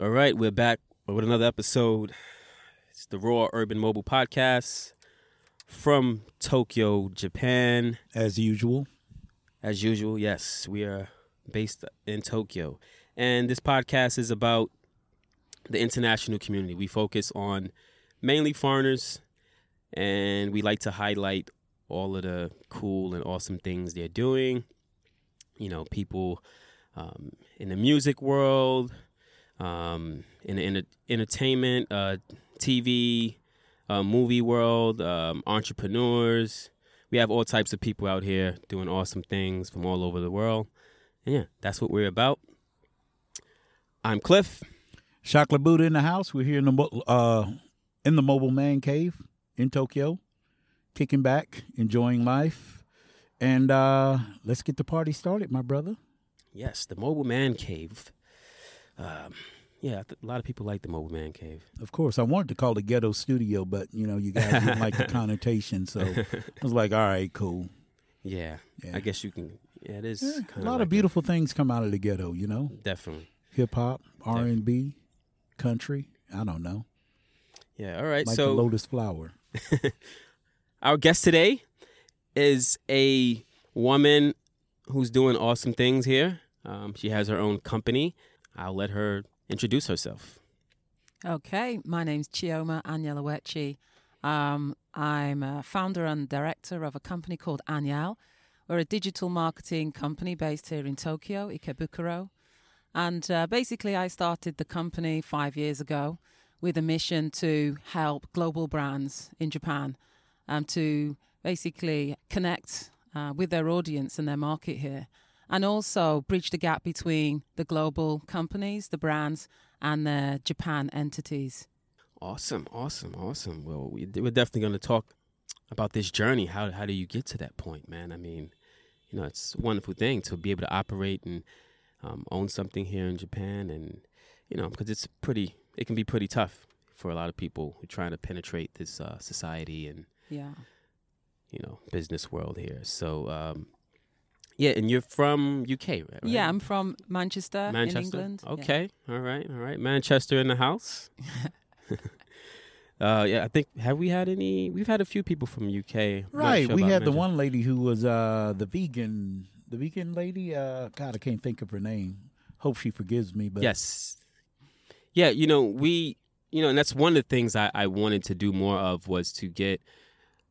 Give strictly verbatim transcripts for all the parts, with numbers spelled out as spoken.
All right, we're back with another episode. It's the Raw Urban Mobile Podcast from Tokyo, Japan. As usual. As usual, yes. We are based in Tokyo. And this podcast is about the international community. We focus on mainly foreigners, and we like to highlight all of the cool and awesome things they're doing. You know, people um, in the music world, um, in the enter- entertainment, uh, T V, uh, movie world, um, entrepreneurs. We have all types of people out here doing awesome things from all over the world. And yeah, that's what we're about. I'm Cliff. Shakla Buddha in the house. We're here in the uh, in the Mobile Man Cave in Tokyo, kicking back, enjoying life, and uh, let's get the party started, my brother. Yes, the Mobile Man Cave. Um, yeah, a lot of people like the Mobile Man Cave. Of course, I wanted to call it Ghetto Studio, but you know, you guys didn't like the connotation, so I was like, all right, cool. Yeah, yeah. I guess you can. Yeah, it is yeah, kind a lot of, like of beautiful it. things come out of the ghetto, you know. Definitely. Hip hop, R and B. Country, I don't know. Yeah, all right. Like so, the lotus flower. Our guest today is a woman who's doing awesome things here. Um, she has her own company. I'll let her introduce herself. Okay, my name's Chioma Anyalaoechi. Um, I'm a founder and director of a company called Anyal. We're a digital marketing company based here in Tokyo, Ikebukuro. And uh, basically, I started the company five years ago with a mission to help global brands in Japan um, to basically connect uh, with their audience and their market here, and also bridge the gap between the global companies, the brands, and their Japan entities. Awesome, awesome, awesome. Well, we're definitely going to talk about this journey. How how do you get to that point, man? I mean, you know, it's a wonderful thing to be able to operate and Um, own something here in Japan, and you know, because it's pretty, it can be pretty tough for a lot of people who are trying to penetrate this uh, society and yeah, you know, business world here. So um, yeah, and you're from U K, right? right? Yeah, I'm from Manchester, Manchester? in England. Okay, yeah. all right, all right, Manchester in the house. Uh, yeah, I think, have we had any? We've had a few people from U K, right? Sure we had Manchester. The one lady who was uh, the vegan. The vegan lady, uh, God, I can't think of her name. Hope she forgives me. But yes. Yeah, you know, we, you know, and that's one of the things I, I wanted to do more of was to get,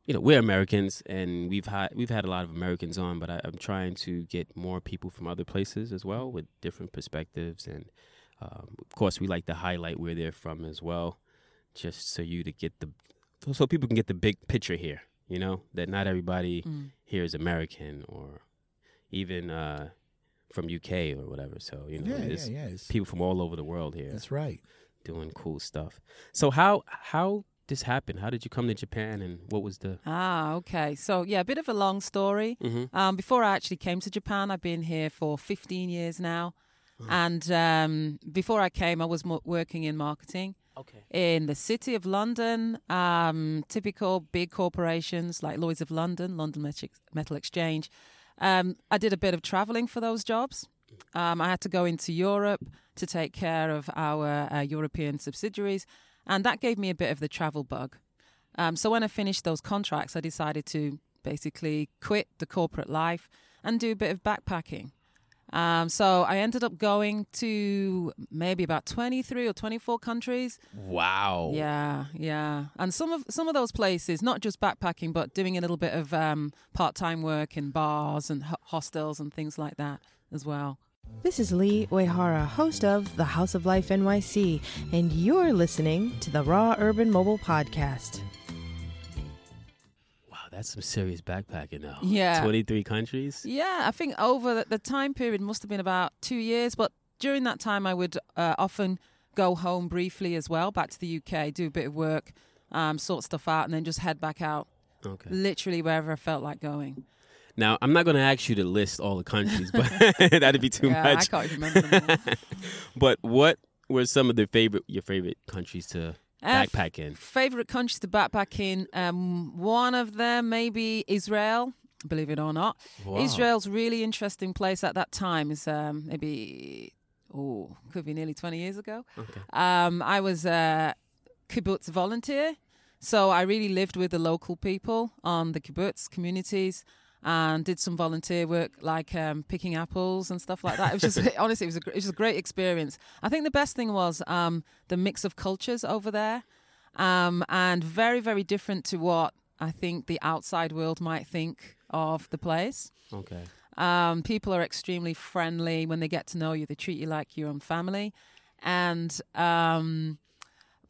you know, we're Americans and we've had, we've had a lot of Americans on, but I, I'm trying to get more people from other places as well with different perspectives. And, um, of course, we like to highlight where they're from as well, just so you to get the, so people can get the big picture here, you know, that not everybody mm. here is American or even uh, from U K or whatever. So, you know, yeah, there's yeah, yeah. people from all over the world here. That's right. Doing cool stuff. So how how this happened? How did you come to Japan and what was the... Ah, okay. So, yeah, a bit of a long story. Mm-hmm. Um, before I actually came to Japan, I've been here for fifteen years now. Mm. And um, before I came, I was mo- working in marketing. Okay. In the city of London, um, typical big corporations like Lloyds of London, London Metal Exchange. Um, I did a bit of traveling for those jobs. Um, I had to go into Europe to take care of our uh, European subsidiaries, and that gave me a bit of the travel bug. Um, so when I finished those contracts, I decided to basically quit the corporate life and do a bit of backpacking. Um, so I ended up going to maybe about twenty-three or twenty-four countries. Wow. Yeah, yeah. And some of some of those places, not just backpacking, but doing a little bit of um, part-time work in bars and ho- hostels and things like that as well. This is Lee Oihara, host of the House of Life N Y C, and you're listening to the Raw Urban Mobile Podcast. That's some serious backpacking now. Yeah. twenty-three countries? Yeah, I think over the, the time period must have been about two years. But during that time, I would uh, often go home briefly as well, back to the U K, do a bit of work, um, sort stuff out, and then just head back out. Okay. Literally wherever I felt like going. Now, I'm not going to ask you to list all the countries, but that'd be too yeah, much. Yeah, I can't remember them all. But what were some of the favorite your favorite countries to... Backpacking. Uh, favorite countries to backpack in. Um, one of them, maybe Israel, believe it or not. Wow. Israel's really interesting place at that time. It's um, maybe oh, could be nearly twenty years ago. Okay. Um, I was a kibbutz volunteer. So I really lived with the local people on the kibbutz communities and did some volunteer work like um, picking apples and stuff like that. It was just, honestly, it was, a, it was a great experience. I think the best thing was um, the mix of cultures over there um, and very, very different to what I think the outside world might think of the place. Okay. Um, people are extremely friendly when they get to know you. They treat you like your own family. And um,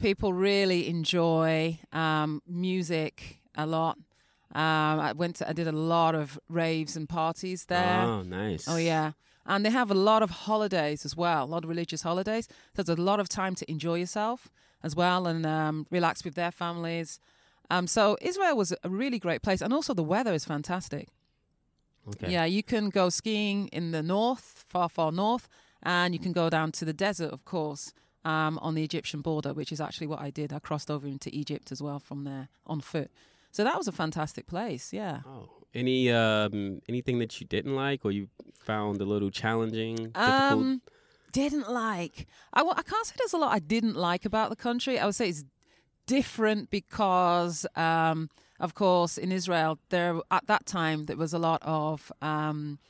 people really enjoy um, music a lot. Um, I went to, I did a lot of raves and parties there. Oh, nice. Oh, yeah. And they have a lot of holidays as well, a lot of religious holidays. So there's a lot of time to enjoy yourself as well and um, relax with their families. Um, so Israel was a really great place. And also the weather is fantastic. Okay. Yeah, you can go skiing in the north, far, far north, and you can go down to the desert, of course, um, on the Egyptian border, which is actually what I did. I crossed over into Egypt as well from there on foot. So that was a fantastic place, yeah. Oh, any um, anything that you didn't like or you found a little challenging, difficult? Um, didn't like. I, w- I can't say there's a lot I didn't like about the country. I would say it's different because, um, of course, in Israel, there at that time, there was a lot of um,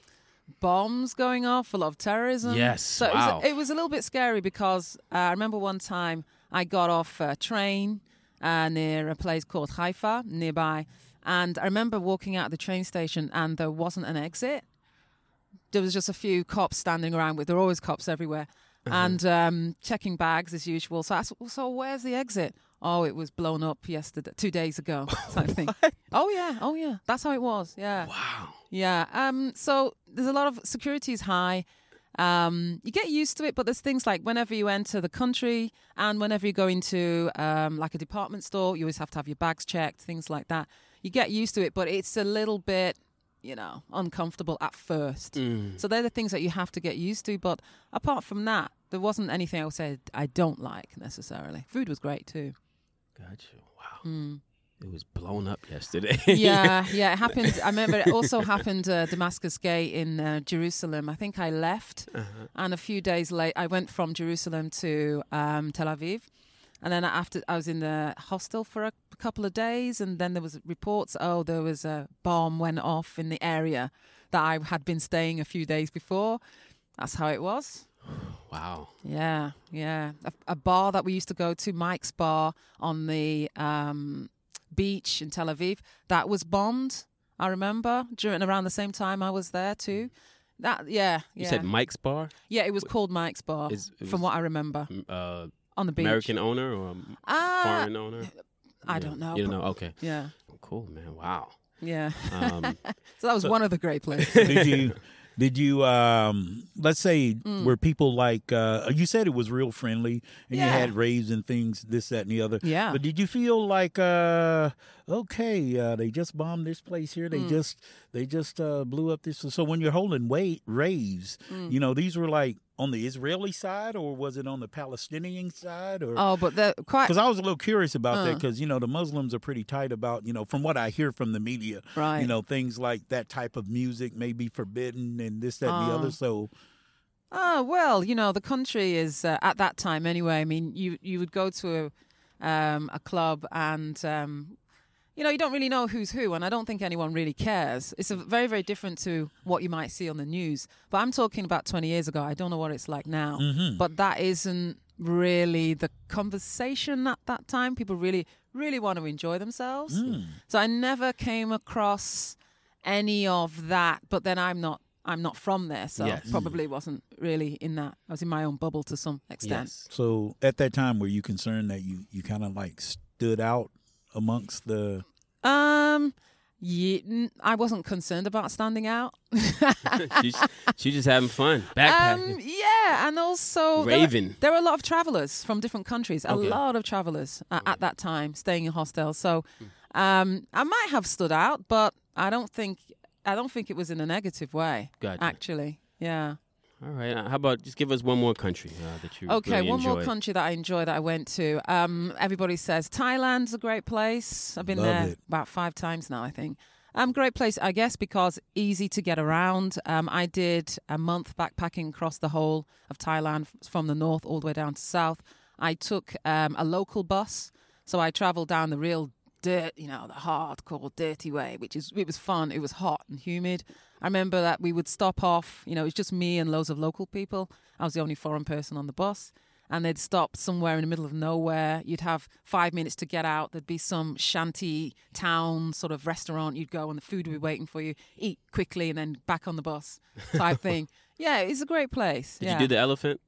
bombs going off, a lot of terrorism. Yes, so wow. It was, a, it was a little bit scary because uh, I remember one time I got off a train Uh, near a place called Haifa, nearby. And I remember walking out of the train station and there wasn't an exit. There was just a few cops standing around. With, there are always cops everywhere. Mm-hmm. And um, checking bags as usual. So I asked, so where's the exit? Oh, it was blown up yesterday, two days ago. Type thing. Oh, yeah. Oh, yeah. That's how it was. Yeah. Wow. Yeah. Um. So there's a lot of security is high. Um, you get used to it, but there's things like whenever you enter the country and whenever you go into um, like a department store, you always have to have your bags checked, things like that. You get used to it, but it's a little bit, you know, uncomfortable at first. Mm. So they're the things that you have to get used to. But apart from that, there wasn't anything I would say I don't like necessarily. Food was great too. Gotcha. Wow. Mm. It was blown up yesterday. yeah, yeah, it happened. I remember it also happened at uh, Damascus Gate in uh, Jerusalem. I think I left, uh-huh. and a few days later, I went from Jerusalem to um, Tel Aviv. And then after, I was in the hostel for a couple of days, and then there was reports, oh, there was a bomb went off in the area that I had been staying a few days before. That's how it was. Wow. Yeah, yeah. A, a bar that we used to go to, Mike's Bar, on the... Um, beach in Tel Aviv that was bombed. I remember during around the same time I was there too. That yeah, yeah. You said Mike's Bar? Yeah, it was called Mike's Bar is, from what I remember. Uh, on the beach. American owner or uh, foreign owner? I yeah. don't know. You don't know? Okay. Yeah. Cool, man. Wow. Yeah. Um, so that was so, one of the great places. did you? Did you? Um, let's say mm. were people like uh, you said it was real friendly, and yeah. you had raves and things, this, that, and the other. Yeah. But did you feel like uh, okay, uh, they just bombed this place here. They mm. just they just uh, blew up this. So when you're holding wait raves, mm. you know these were like on the Israeli side, or was it on the Palestinian side? Or oh, but the quite because I was a little curious about uh. that because you know the Muslims are pretty tight about you know from what I hear from the media, right? You know things like that type of music may be forbidden. And this, that, and the uh, other. So, ah, uh, well, you know, the country is uh, at that time anyway. I mean, you you would go to a, um, a club, and um, you know, you don't really know who's who, and I don't think anyone really cares. It's a very, very different to what you might see on the news. But I'm talking about twenty years ago. I don't know what it's like now, mm-hmm. but that isn't really the conversation at that time. People really, really want to enjoy themselves. Mm. So I never came across any of that. But then I'm not. I'm not from there, so yes. probably wasn't really in that. I was in my own bubble to some extent. Yes. So at that time, were you concerned that you, you kind of like stood out amongst the... Um, yeah, I wasn't concerned about standing out. She's, she's just having fun, backpacking. Um, yeah, and also... Raving. There, there were a lot of travelers from different countries, okay. a lot of travelers uh, at that time staying in hostels. So um, I might have stood out, but I don't think... I don't think it was in a negative way, gotcha. Actually. Yeah. All right. How about just give us one more country uh, that you okay, really enjoyed? Okay, one more country that I enjoy that I went to. Um, everybody says Thailand's a great place. I've been Love there it. about five times now, I think. Um, great place, I guess, because easy to get around. Um, I did a month backpacking across the whole of Thailand from the north all the way down to south. I took um, a local bus, so I travelled down the real dirt, you know, the hardcore dirty way, which is, it was fun. It was hot and humid. I remember that we would stop off, you know, it was just me and loads of local people. I was the only foreign person on the bus. And they'd stop somewhere in the middle of nowhere. You'd have five minutes to get out. There'd be some shanty town sort of restaurant. You'd go and the food would be waiting for you. Eat quickly and then back on the bus type thing. Yeah, it's a great place. Did yeah. you do the elephant?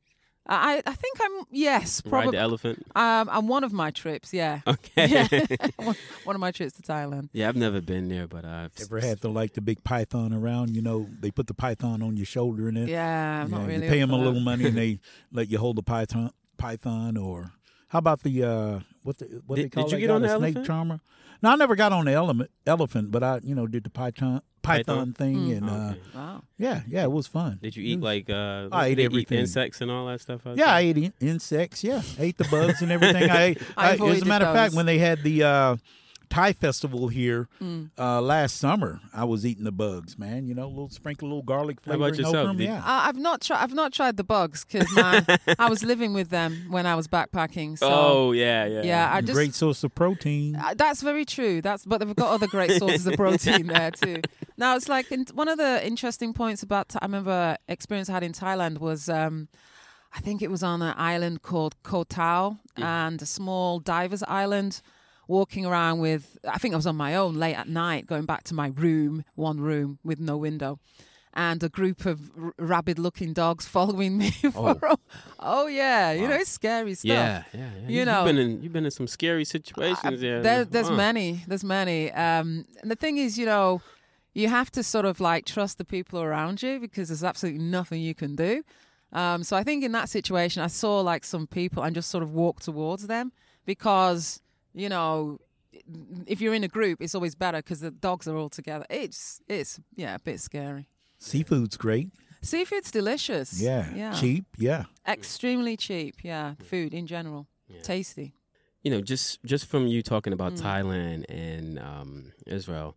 I, I think I'm, yes. Probably. Ride the elephant? Um, on one of my trips, yeah. Okay. Yeah. one, one of my trips to Thailand. Yeah, I've never been there, but I've... Ever had the, like, the big python around? You know, they put the python on your shoulder and then... Yeah, I'm yeah, not really... You pay them a little money and they let you hold the python python or... How about the, uh, what the, what did, they call it? Did you that get on the elephant? Snake charmer? No, I never got on the ele- elephant, but I, you know, did the python... Python thing mm. and okay. uh, wow. yeah, yeah, it was fun. Did you eat like uh, I ate everything, eat insects and all that stuff? Yeah, there? I ate in- insects. Yeah, ate the bugs and everything. I, ate, I, I as a matter of fact, when they had the uh, Thai festival here mm. uh, last summer, I was eating the bugs. Man, you know, a little sprinkle, a little garlic flavor. How about yourself? Yeah, uh, I've not tried. I've not tried the bugs because I was living with them when I was backpacking. So oh yeah, yeah, yeah. I just, great source of protein. Uh, that's very true. That's but they've got other great sources of protein there too. Now, it's like in, one of the interesting points about, I remember experience I had in Thailand was, um, I think it was on an island called Koh Tao yeah. and a small diver's island, walking around with, I think I was on my own late at night, going back to my room, one room with no window, and a group of r- rabid-looking dogs following me. for oh. A, oh, yeah. You wow. know, it's scary stuff. Yeah, yeah. yeah. You you've, know, been in, you've been in some scary situations. I, there, there, there's wow. many. There's many. Um, and the thing is, you know... You have to sort of like trust the people around you because there's absolutely nothing you can do. Um, so I think in that situation, I saw like some people and just sort of walked towards them because, you know, if you're in a group, it's always better because the dogs are all together. It's, it's yeah, a bit scary. Seafood's great. Seafood's delicious. Yeah. yeah. Cheap. Yeah. Extremely cheap. Yeah. Food in general. Yeah. Tasty. You know, just, just from you talking about mm. Thailand and um, Israel,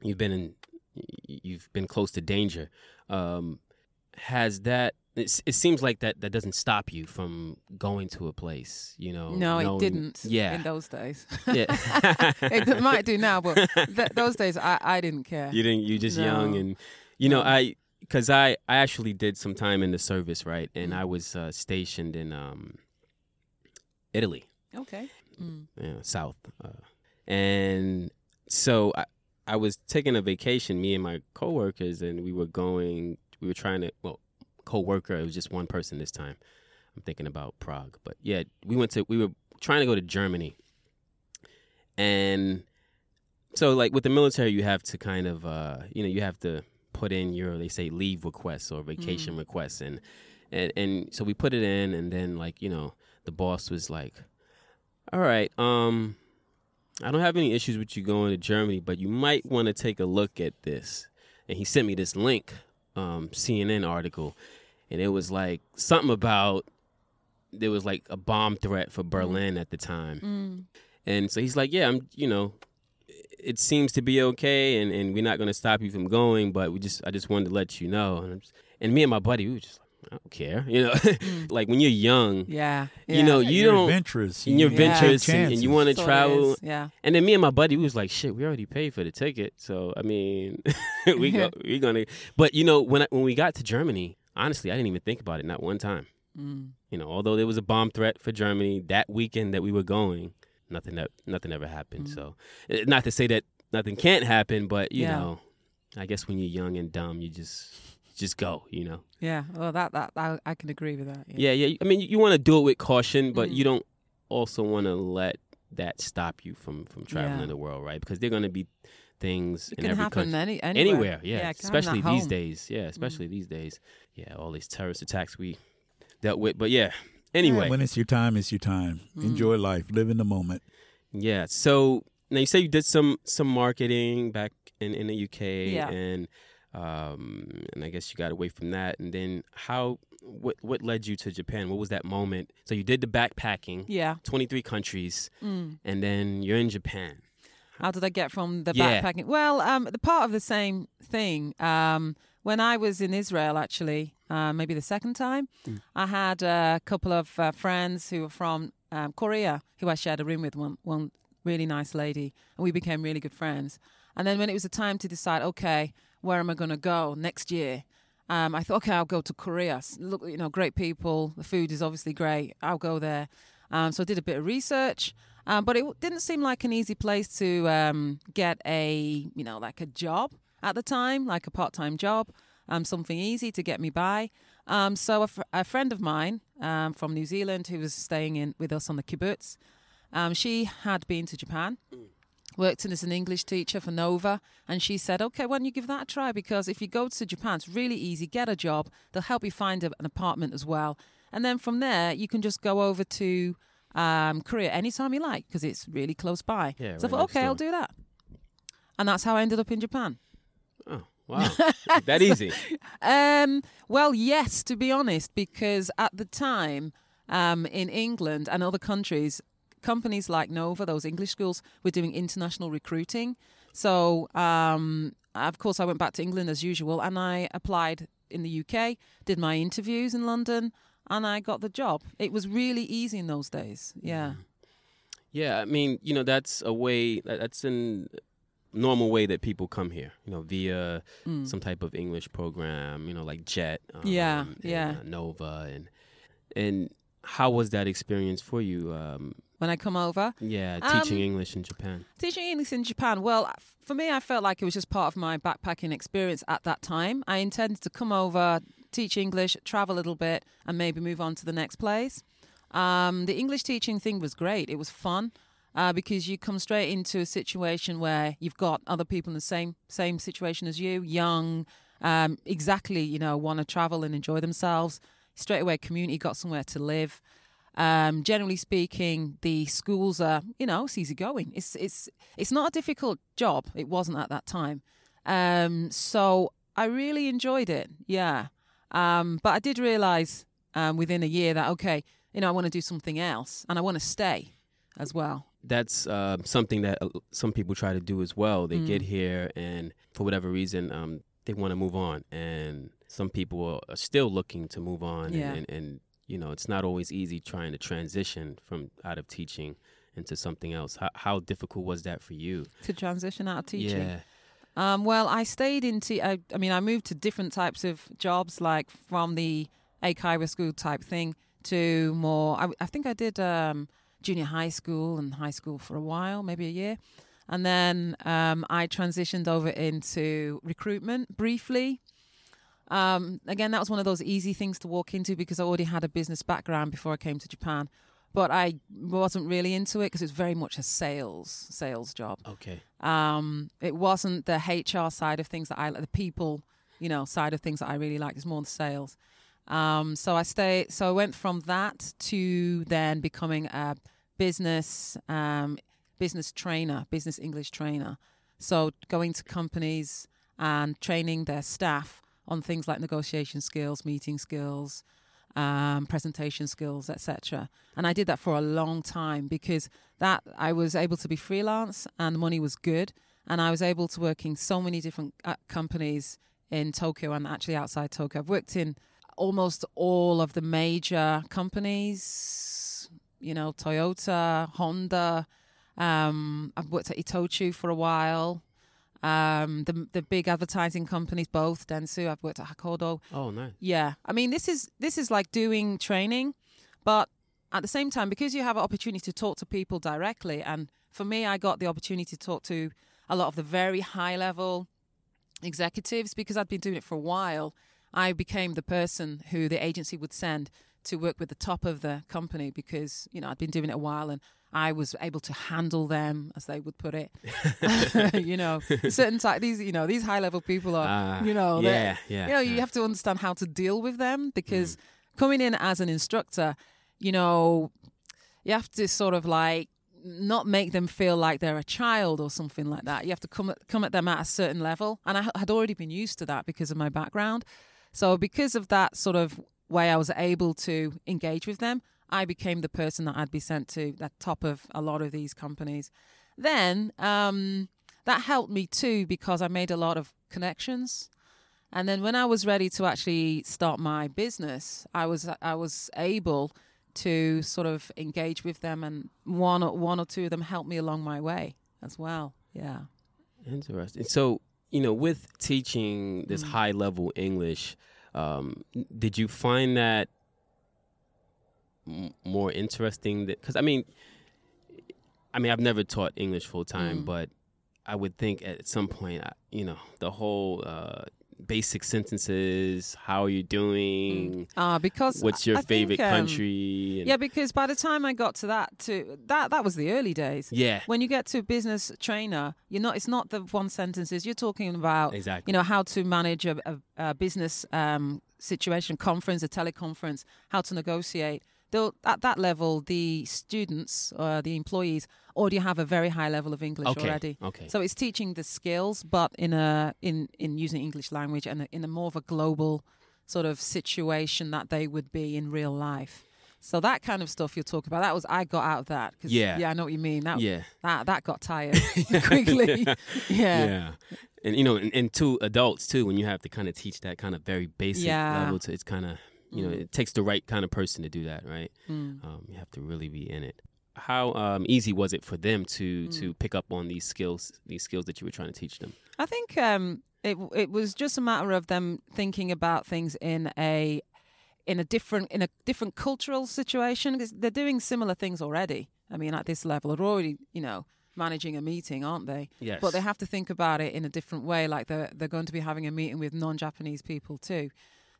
You've been in, you've been close to danger. Um, has that? It, it seems like that, that doesn't stop you from going to a place, you know. No, knowing, it didn't. Yeah. In those days. Yeah. It might do now, but th- those days I, I didn't care. You didn't. You're just no. young, and you know I because I, I actually did some time in the service, right? And I was uh, stationed in um, Italy. Okay. Mm. Yeah, south, uh, and so. I, I was taking a vacation, me and my coworkers, and we were going, we were trying to, well, coworker, it was just one person this time. I'm thinking about Prague. But yeah, we went to, we were trying to go to Germany. And so like with the military, you have to kind of, uh, you know, you have to put in your, they say leave requests or vacation mm. requests. And, and, and so we put it in and then like, you know, the boss was like, all right, um, I don't have any issues with you going to Germany, but you might want to take a look at this. And he sent me this link, um, C N N article, and it was like something about there was like a bomb threat for Berlin at the time. Mm. And so he's like, yeah, I'm, you know, it seems to be okay, and, and we're not going to stop you from going, but we just I just wanted to let you know. And, I'm just, and me and my buddy, we were just like, I don't care, you know. Like when you're young, yeah, yeah. you know, you you're don't. Adventurous, and you're yeah. adventurous, and, and you want to so travel. Yeah. And then me and my buddy, we was like, "Shit, we already paid for the ticket, so I mean, we go, we're gonna." But you know, when I, when we got to Germany, honestly, I didn't even think about it, not one time. Mm. You know, although there was a bomb threat for Germany that weekend that we were going, nothing that nothing ever happened. Mm. So, not to say that nothing can't happen, but you yeah. know, I guess when you're young and dumb, you just. Just go, you know. Yeah, well, that that I, I can agree with that. Yeah, yeah. yeah. I mean, you, you want to do it with caution, but mm. you don't also want to let that stop you from from traveling yeah. the world, right? Because they're going to be things it in can every happen country, any, anywhere. anywhere. Yeah, yeah especially these days. Yeah, especially mm. these days. Yeah, all these terrorist attacks we dealt with, but yeah. Anyway, yeah, when it's your time, it's your time. Mm. Enjoy life, live in the moment. Yeah. So now you say you did some some marketing back in in the U K yeah. and. Um, and I guess you got away from that. And then how, what, what led you to Japan? What was that moment? So you did the backpacking, yeah, twenty-three countries, mm. and then you're in Japan. How did I get from the yeah. backpacking? Well, um, the part of the same thing. Um, when I was in Israel, actually, uh, maybe the second time, mm. I had a couple of uh, friends who were from um, Korea, who I shared a room with, one one really nice lady, and we became really good friends. And then when it was a time to decide, okay, where am I going to go next year? Um, I thought, okay, I'll go to Korea. Look, you know, great people. The food is obviously great. I'll go there. Um, so I did a bit of research, um, but it w- didn't seem like an easy place to um, get a, you know, like a job at the time, like a part-time job, um, something easy to get me by. Um, so a, fr- a friend of mine um, from New Zealand who was staying in with us on the kibbutz, um, she had been to Japan. Worked in as an English teacher for Nova, and she said, okay, why don't you give that a try? Because if you go to Japan, it's really easy, get a job. They'll help you find a, an apartment as well. And then from there, you can just go over to um, Korea anytime you like, because it's really close by. Yeah, so right I thought, okay, door. I'll do that. And that's how I ended up in Japan. Oh, wow. That easy? Um, well, yes, to be honest, because at the time um, in England and other countries, companies like Nova, those English schools, were doing international recruiting. So, um, of course, I went back to England as usual, and I applied in the U K, did my interviews in London, and I got the job. It was really easy in those days. Yeah. Yeah, I mean, you know, that's a way, that's a normal way that people come here, you know, via mm. some type of English program, you know, like JET. Um, yeah, yeah. And, uh, Nova. And, and how was that experience for you? Um When I come over? Yeah, teaching um, English in Japan. Teaching English in Japan. Well, for me, I felt like it was just part of my backpacking experience at that time. I intended to come over, teach English, travel a little bit, and maybe move on to the next place. Um, the English teaching thing was great. It was fun uh, because you come straight into a situation where you've got other people in the same same situation as you, young, um, exactly, you know, want to travel and enjoy themselves. Straight away, community, got somewhere to live. Um, generally speaking, the schools are, you know, it's easy going. It's it's it's not a difficult job. It wasn't at that time. Um, so I really enjoyed it. Yeah. Um, but I did realize um, within a year that, okay, you know, I want to do something else and I want to stay as well. That's uh, something that some people try to do as well. They mm. get here and for whatever reason, um, they want to move on. And some people are still looking to move on yeah. and, and, and you know, it's not always easy trying to transition from out of teaching into something else. How, how difficult was that for you? To transition out of teaching? Yeah. Um, well, I stayed in... Te- I, I mean, I moved to different types of jobs, like from the Akiba school type thing to more... I, I think I did um, junior high school and high school for a while, maybe a year. And then um, I transitioned over into recruitment briefly. Um, again, that was one of those easy things to walk into because I already had a business background before I came to Japan. But I wasn't really into it because it's very much a sales sales job. Okay. Um, it wasn't the H R side of things that I like, the people, you know, side of things that I really liked. It's more the sales. Um, so I stayed. So I went from that to then becoming a business um, business trainer, business English trainer. So going to companies and training their staff on things like negotiation skills, meeting skills, um, presentation skills, et cetera. And I did that for a long time because that I was able to be freelance and the money was good. And I was able to work in so many different uh, companies in Tokyo and actually outside Tokyo. I've worked in almost all of the major companies, you know, Toyota, Honda. Um, I've worked at Itochu for a while. Um, the the big advertising companies, both Dentsu. I've worked at Hakodo. Oh no. Yeah, I mean this is this is like doing training, but at the same time, because you have an opportunity to talk to people directly, and for me, I got the opportunity to talk to a lot of the very high level executives because I'd been doing it for a while. I became the person who the agency would send to work with the top of the company because you know I'd been doing it a while and I was able to handle them, as they would put it. You know, certain type these, you know, these high level people are, uh, you know, yeah, yeah, you know, yeah. You have to understand how to deal with them because mm. coming in as an instructor, you know, you have to sort of like not make them feel like they're a child or something like that. You have to come at, come at them at a certain level, and I had already been used to that because of my background. So because of that sort of way, I was able to engage with them. I became the person that I'd be sent to, the top of a lot of these companies. then um, that helped me too, because I made a lot of connections. And then when I was ready to actually start my business, I was I was able to sort of engage with them, and one or, one or two of them helped me along my way as well. Yeah. Interesting. So, you know, with teaching this mm. high level English, um, did you find that m- more interesting? Because, I mean, I mean, I've never taught English full time, mm. but I would think at some point, you know, the whole uh, basic sentences, how are you doing? Mm. Uh, because what's your I favorite think, um, country? And yeah, because by the time I got to that, to that that was the early days. Yeah. When you get to a business trainer, you're not. It's not the one sentences. You're talking about, exactly. you know, how to manage a, a, a business um, situation, conference, a teleconference, how to negotiate. Though at that level, the students or the employees already have a very high level of English okay, already. Okay. So it's teaching the skills, but in a in, in using English language and a, in a more of a global sort of situation that they would be in real life. So that kind of stuff you're talking about, that was I got out of that. Cause, yeah. Yeah, I know what you mean. That yeah. that, that got tired quickly. yeah. Yeah. And you know, and, and to adults too, when you have to kind of teach that kind of very basic yeah. level, to it's kind of. You know, mm. it takes the right kind of person to do that, right? Mm. Um, you have to really be in it. How um, easy was it for them to mm. to pick up on these skills, these skills that you were trying to teach them? I think um, it it was just a matter of them thinking about things in a in a different in a different cultural situation, because they're doing similar things already. I mean, at this level, they're already, you know, managing a meeting, aren't they? Yes. But they have to think about it in a different way. Like they're they're going to be having a meeting with non-Japanese people too.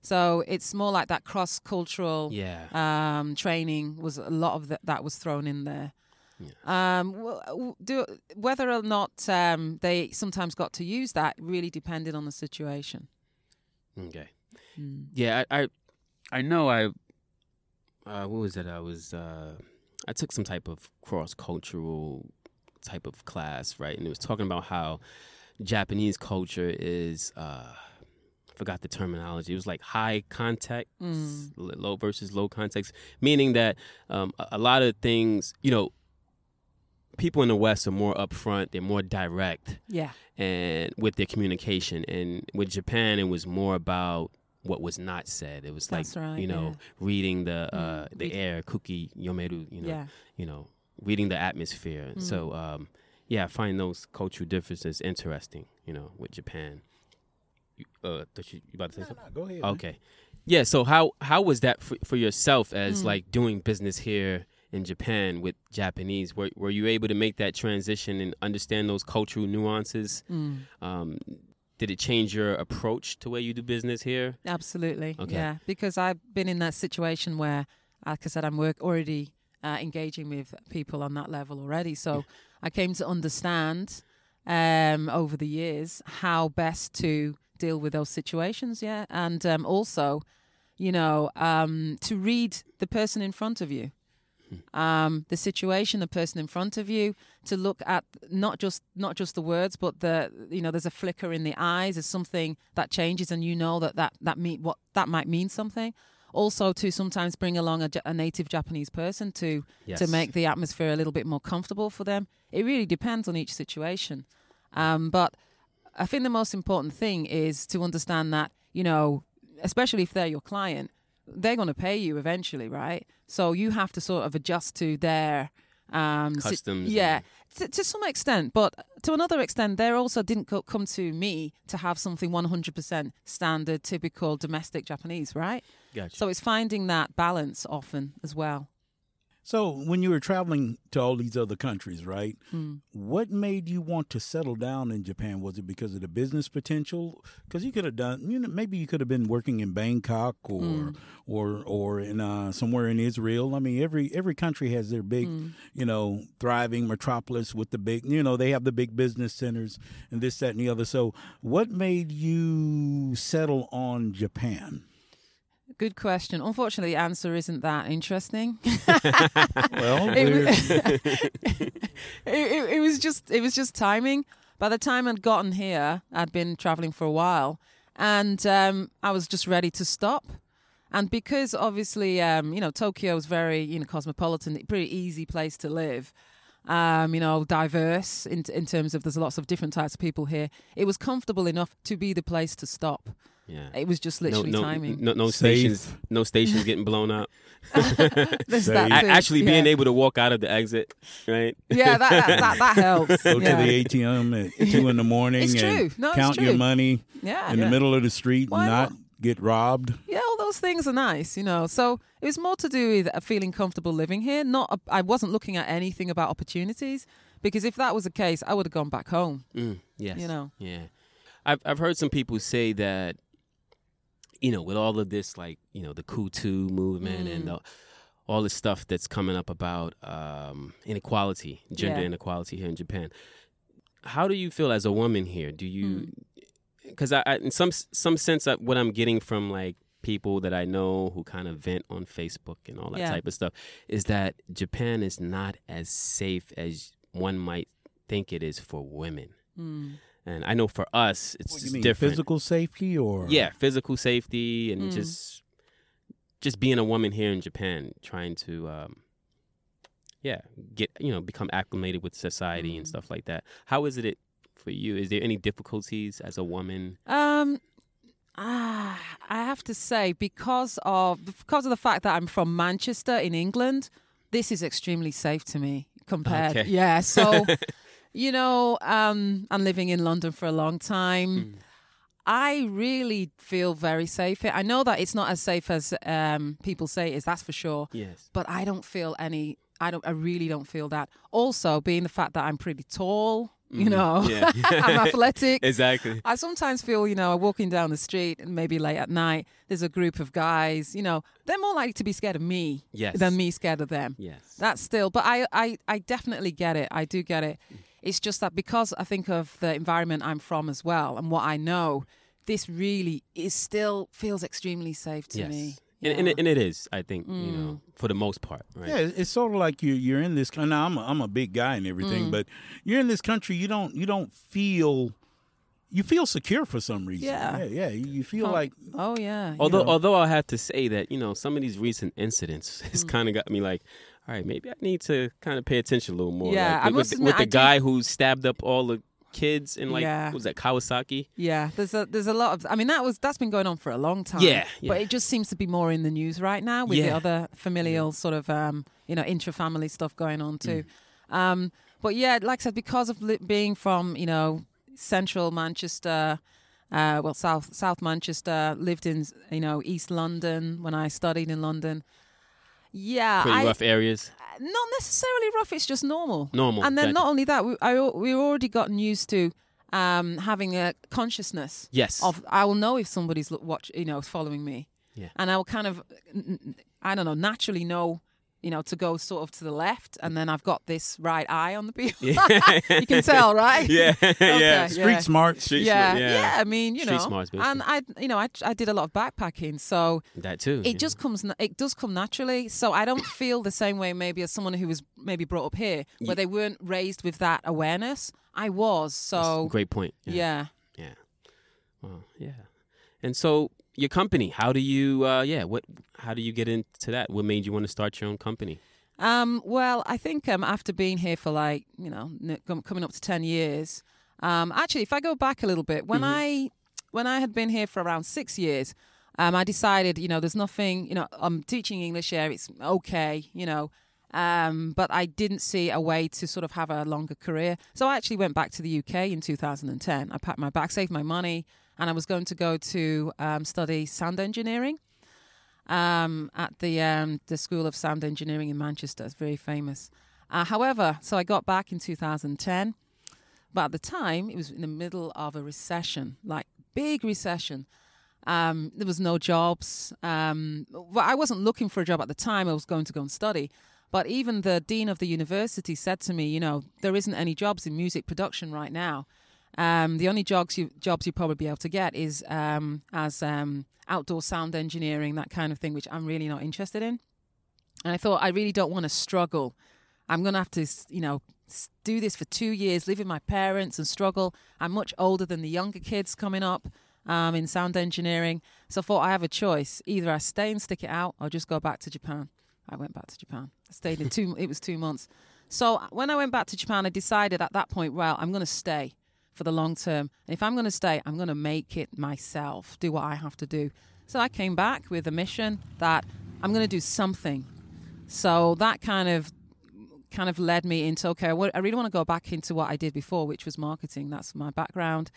So it's more like that cross-cultural yeah. um, training was a lot of the, that was thrown in there. Yeah. Um, w- do, whether or not um, they sometimes got to use that really depended on the situation. Okay. Mm. Yeah, I, I I know I, uh, what was it? I was, uh, I took some type of cross-cultural type of class, right? And it was talking about how Japanese culture is... Uh, forgot the terminology. It was like high context, mm. low versus low context, meaning that um, a, a lot of things, you know, people in the West are more upfront, they're more direct, yeah, and with their communication. And with Japan, it was more about what was not said. It was That's like right, you know, yeah. reading the uh, mm. the air, kuki yomeru, you know, yeah. you know, reading the atmosphere. Mm. So um, yeah, I find those cultural differences interesting, you know, with Japan. Uh, you, you about to say no, something? No, go ahead. Okay. Man. Yeah, so how, how was that for, for yourself as, mm. like, doing business here in Japan with Japanese? Were were you able to make that transition and understand those cultural nuances? Mm. Um, did it change your approach to where you do business here? Absolutely, okay. yeah. Because I've been in that situation where, like I said, I'm work already uh, engaging with people on that level already. So I came to understand um, over the years how best to... deal with those situations, yeah, and um, also, you know, um, to read the person in front of you, um, the situation, the person in front of you, to look at not just not just the words, but the you know, there's a flicker in the eyes, there's something that changes, and you know that that that mean what that might mean something. Also, to sometimes bring along a, a native Japanese person to yes. to make the atmosphere a little bit more comfortable for them. It really depends on each situation, um, but. I think the most important thing is to understand that, you know, especially if they're your client, they're going to pay you eventually, right? So you have to sort of adjust to their... Um, Customs. Si- yeah, to, to some extent. But to another extent, they also didn't co- come to me to have something one hundred percent standard, typical, domestic Japanese, right? Gotcha. So it's finding that balance often as well. So when you were traveling to all these other countries, right, mm. what made you want to settle down in Japan? Was it because of the business potential? Because you could have done, you know, maybe you could have been working in Bangkok or mm. or or in uh, somewhere in Israel. I mean, every every country has their big, mm. you know, thriving metropolis with the big, you know, they have the big business centers and this, that, and the other. So what made you settle on Japan? Good question. Unfortunately, the answer isn't that interesting. well, it, was, it, it, it was just it was just timing. By the time I'd gotten here, I'd been traveling for a while, and um, I was just ready to stop. And because obviously, um, you know, Tokyo is very you know cosmopolitan, pretty easy place to live. um, you know, diverse in in terms of there's lots of different types of people here. It was comfortable enough to be the place to stop. Yeah, it was just literally no, no, timing. No, no stations, no stations getting blown up. Actually, yeah. being able to walk out of the exit, right? Yeah, that that, that, that helps. Go yeah. to the A T M at two in the morning it's and true. No, count it's true. your money yeah, in yeah. the middle of the street, Why not, not get robbed. Yeah, all those things are nice, you know. So it was more to do with feeling comfortable living here. Not, a, I wasn't looking at anything about opportunities because if that was the case, I would have gone back home. Mm, yes, you know. Yeah, I've I've heard some people say that. You know, with all of this, like, you know, the Kutu movement mm. and the, all this stuff that's coming up about um, inequality, gender yeah. inequality here in Japan. How do you feel as a woman here? Do you, because mm. I, I, in some some sense, I, what I'm getting from, like, people that I know who kind of vent on Facebook and all that yeah. type of stuff is that Japan is not as safe as one might think it is for women. Mm. And I know for us, it's what, just mean, different. Physical safety, or yeah, physical safety, and mm. just just being a woman here in Japan, trying to um, yeah, get you know, become acclimated with society mm. and stuff like that. How is it for you? Is there any difficulties as a woman? Um, ah, I have to say because of because of the fact that I'm from Manchester in England, this is extremely safe to me compared. Okay. Yeah, so. You know, um, I'm living in London for a long time. Mm. I really feel very safe here. I know that it's not as safe as um, people say it is, that's for sure. Yes. But I don't feel any, I don't. I really don't feel that. Also, being the fact that I'm pretty tall, mm. you know, yeah. I'm athletic. Exactly. I sometimes feel, you know, walking down the street and maybe late at night, there's a group of guys, you know, they're more likely to be scared of me yes. than me scared of them. Yes. That's still, but I, I, I definitely get it. I do get it. It's just that because I think of the environment I'm from as well and what I know, this really is still feels extremely safe to yes. me. Yeah. And, and, it, and it is, I think, mm. you know, for the most part. Right? Yeah, it's sort of like you, you're in this country. Now, I'm a, I'm a big guy and everything, mm. but you're in this country, you don't you don't feel, you feel secure for some reason. Yeah. Yeah, yeah. You feel oh, like. Oh, yeah. Although, you know. although I have to say that, you know, some of these recent incidents has mm. kind of got me like, all right, maybe I need to kind of pay attention a little more. Yeah, like, I with, admit, with the I guy do... who stabbed up all the kids in like yeah. what was that Kawasaki? Yeah, there's a there's a lot of. I mean, that was that's been going on for a long time. Yeah, yeah. But it just seems to be more in the news right now with yeah. the other familial yeah. sort of um, you know intra-family stuff going on too. Mm. Um, but yeah, like I said, because of li- being from you know central Manchester, uh, well south South Manchester, lived in you know East London when I studied in London. Yeah, pretty I, rough areas. Not necessarily rough; it's just normal. Normal, and then gotcha. Not only that, we I, we already gotten used to um, having a consciousness. Yes, of I will know if somebody's watch, you know, following me. Yeah, and I will kind of, I don't know, naturally know, you know, to go sort of to the left, and then I've got this right eye on the people. Yeah. You can tell, right? Yeah, okay, yeah. Street yeah. smart, street yeah. smart. Yeah. yeah, yeah. I mean, you street know, smarts, and I, you know, I, I did a lot of backpacking, so that too. It yeah. just comes, it does come naturally. So I don't feel the same way maybe as someone who was maybe brought up here, where yeah. they weren't raised with that awareness. I was, so that's a great point. Yeah, yeah, yeah. Well, yeah, and so. Your company, how do you, uh, yeah, what? How do you get into that? What made you want to start your own company? Um, well, I think um, after being here for like, you know, n- coming up to ten years, um, actually, if I go back a little bit, when mm-hmm. I when I had been here for around six years, um, I decided, you know, there's nothing, you know, I'm teaching English here, it's okay, you know, um, but I didn't see a way to sort of have a longer career. So I actually went back to the U K in two thousand ten. I packed my bag, saved my money. And I was going to go to um, study sound engineering um, at the um, the School of Sound Engineering in Manchester. It's very famous. Uh, however, so I got back in two thousand ten. But at the time, it was in the middle of a recession, like big recession. Um, there was no jobs. Um, well, I wasn't looking for a job at the time. I was going to go and study. But even the dean of the university said to me, you know, there isn't any jobs in music production right now. Um, the only jobs you jobs you'll probably be able to get is um, as um, outdoor sound engineering, that kind of thing, which I'm really not interested in. And I thought, I really don't want to struggle. I'm going to have to, you know, do this for two years, live with my parents and struggle. I'm much older than the younger kids coming up um, in sound engineering. So I thought I have a choice. Either I stay and stick it out or just go back to Japan. I went back to Japan. I stayed in two, it was two months. So when I went back to Japan, I decided at that point, well, I'm going to stay for the long term. And if I'm going to stay, I'm going to make it myself, do what I have to do. So I came back with a mission that I'm going to do something. So that kind of kind of led me into, okay, I really want to go back into what I did before, which was marketing. That's my background.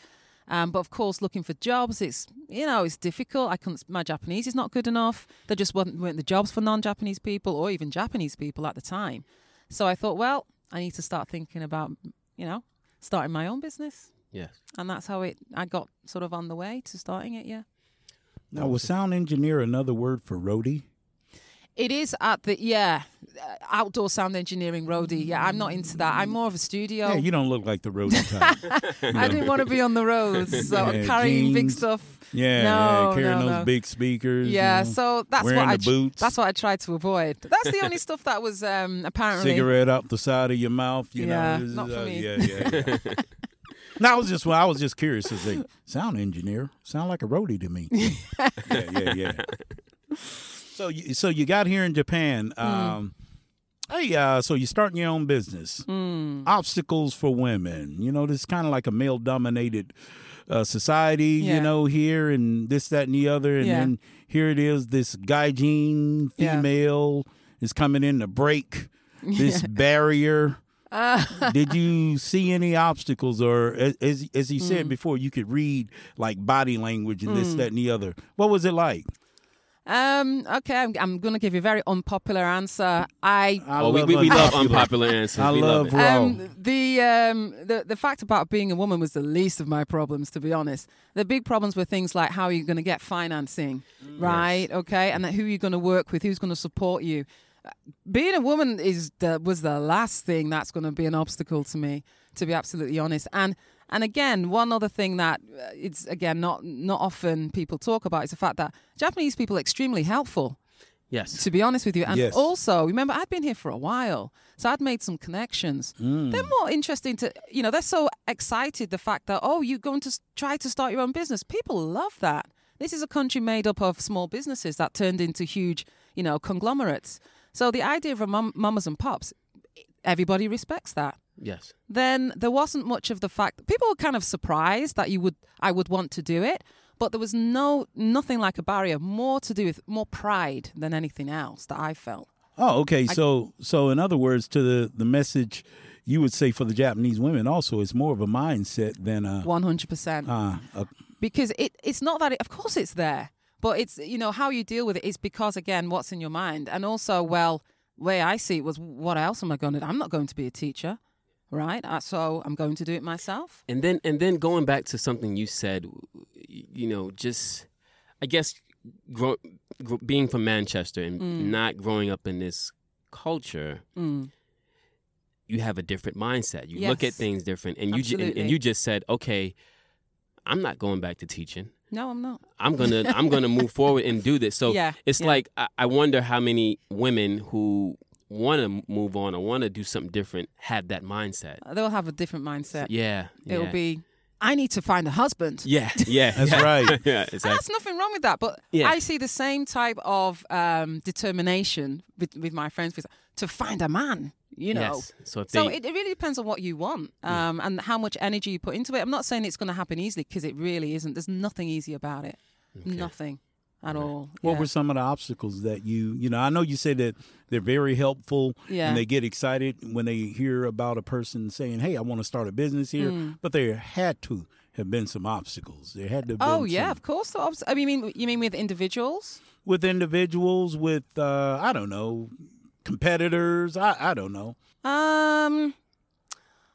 Um, but of course, looking for jobs, it's, you know, it's difficult. I couldn't, my Japanese is not good enough. There just weren't, weren't the jobs for non-Japanese people or even Japanese people at the time. So I thought, well, I need to start thinking about, you know, starting my own business. Yes. And that's how it, I got sort of on the way to starting it. Yeah. Now, was sound engineer another word for roadie? It is at the, yeah, outdoor sound engineering roadie. Yeah, I'm not into that. I'm more of a studio. Yeah, you don't look like the roadie type. You know? I didn't want to be on the road, so yeah, carrying jeans, big stuff. Yeah, no, yeah carrying no, those no. big speakers. Yeah, you know, so that's what, I, boots. that's what I tried to avoid. That's the only stuff that was um, apparently. Cigarette up the side of your mouth. You yeah, know, not is, for uh, me. Yeah, yeah, yeah. No, I was just well, I was just curious to say, sound engineer, sound like a roadie to me. yeah, yeah, yeah. So you, so you got here in Japan. Um, mm. Hey, uh, so you're starting your own business. Mm. Obstacles for women. You know, this is kind of like a male-dominated uh, society, yeah. you know, here and this, that, and the other. And yeah. then here it is, this gaijin female yeah. is coming in to break this yeah. barrier. Uh, Did you see any obstacles, or as as he mm. said before, you could read like body language and mm. this, that, and the other. What was it like? Um. Okay, I'm, I'm going to give you a very unpopular answer. I. I well, love we we, we love unpopular answers. I we love, love it. Um, the um the the fact about being a woman was the least of my problems, to be honest. The big problems were things like how are you going to get financing, mm. right? Yes. Okay, and that who are you going to work with? Who's going to support you? Being a woman is the, was the last thing that's going to be an obstacle to me, to be absolutely honest. And and again, one other thing that it's again not not often people talk about is the fact that Japanese people are extremely helpful. Yes. To be honest with you, and yes. also remember I'd been here for a while, so I'd made some connections. Mm. They're more interesting to you know. They're so excited the fact that oh, you're going to try to start your own business. People love that. This is a country made up of small businesses that turned into huge, you know, conglomerates. So the idea of a mum, mamas and pops, everybody respects that. Yes. Then there wasn't much of the fact that people were kind of surprised that you would, I would want to do it, but there was no nothing like a barrier, more to do with more pride than anything else that I felt. Oh, okay. I, so, so in other words, to the, the message you would say for the Japanese women also, it's more of a mindset than a one hundred percent. Because it it's not that it, of course it's there. But it's, you know, how you deal with it is because, again, what's in your mind. And also, well, the way I see it was, what else am I going to do? I'm not going to be a teacher, right? So I'm going to do it myself. And then and then going back to something you said, you know, just, I guess, grow, grow, being from Manchester and mm. not growing up in this culture, mm. you have a different mindset. You yes. look at things different. And you, and, and you just said, okay, I'm not going back to teaching. No, I'm not. I'm gonna I'm gonna move forward and do this. So yeah, it's yeah. like I, I wonder how many women who want to move on or want to do something different have that mindset. They'll have a different mindset. Yeah, yeah. It'll be I need to find a husband. Yeah, yeah, that's yeah. right. yeah, exactly. And that's nothing wrong with that. But yeah. I see the same type of um, determination with, with my friends to find a man. You know, yes. so, so it, it really depends on what you want um, yeah. and how much energy you put into it. I'm not saying it's going to happen easily because it really isn't. There's nothing easy about it, okay. nothing at right. all. What yeah. were some of the obstacles that you, you know, I know you said that they're very helpful yeah. and they get excited when they hear about a person saying, hey, I want to start a business here, mm. but there had to have been some obstacles. There had to have been Oh, yeah, some... of course. Obst- I mean, you mean with individuals? With individuals, with, uh, I don't know. Competitors, I, I don't know. Um,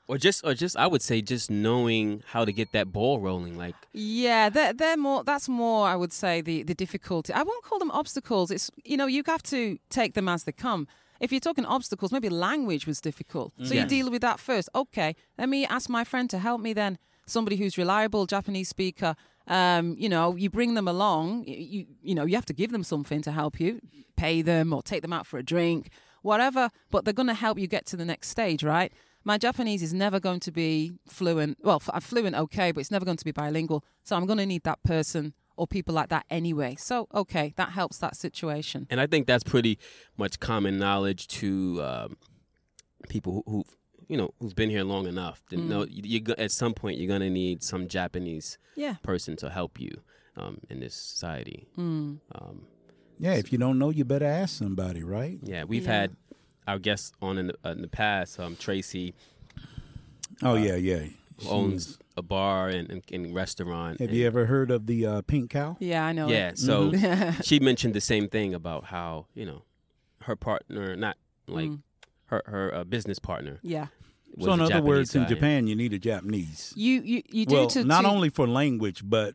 or just or just I would say just knowing how to get that ball rolling. Like yeah, they're they're more. That's more I would say the the difficulty. I won't call them obstacles. It's you know you have to take them as they come. If you're talking obstacles, maybe language was difficult, so yes. you deal with that first. Okay, let me ask my friend to help me. Then somebody who's reliable, Japanese speaker. Um, you know, you bring them along, you you know, you have to give them something to help you, pay them or take them out for a drink, whatever, but they're going to help you get to the next stage, right? My Japanese is never going to be fluent. Well, f- fluent, okay, but it's never going to be bilingual. So I'm going to need that person or people like that anyway. So, okay, that helps that situation. And I think that's pretty much common knowledge to um, people who, who've, you know, who've been here long enough to mm. know you, you, at some point you're going to need some Japanese yeah. person to help you um, in this society. Mm. Um, yeah, so if you don't know, you better ask somebody, right? Yeah, we've yeah. had our guests on in the, uh, in the past, um, Tracy. Oh, uh, yeah, yeah. Who owns a bar and, and, and restaurant. Have and, you ever heard of the uh, Pink Cow? Yeah, I know. Yeah, it. so mm-hmm. she mentioned the same thing about how, you know, her partner, not like mm. her her uh, business partner. Yeah. So in other words, in Japan, you need a Japanese. You you, you do well, to not to, only for language, but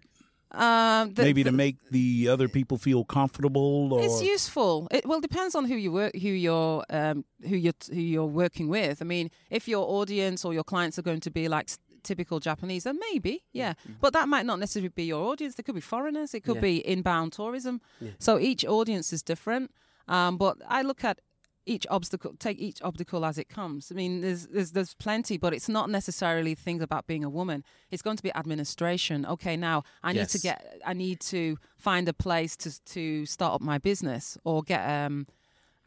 um, the, maybe the, to make the other people feel comfortable. Or it's useful. It well depends on who you work, who you're, um, who you're who you're working with. I mean, if your audience or your clients are going to be like typical Japanese, then maybe, yeah. Mm-hmm. But that might not necessarily be your audience. They could be foreigners. It could yeah. be inbound tourism. Yeah. So each audience is different. Um, but I look at each obstacle, take each obstacle as it comes. I mean, there's, there's there's plenty, but it's not necessarily things about being a woman. It's going to be administration. Okay, now I yes. need to get, I need to find a place to to start up my business or get um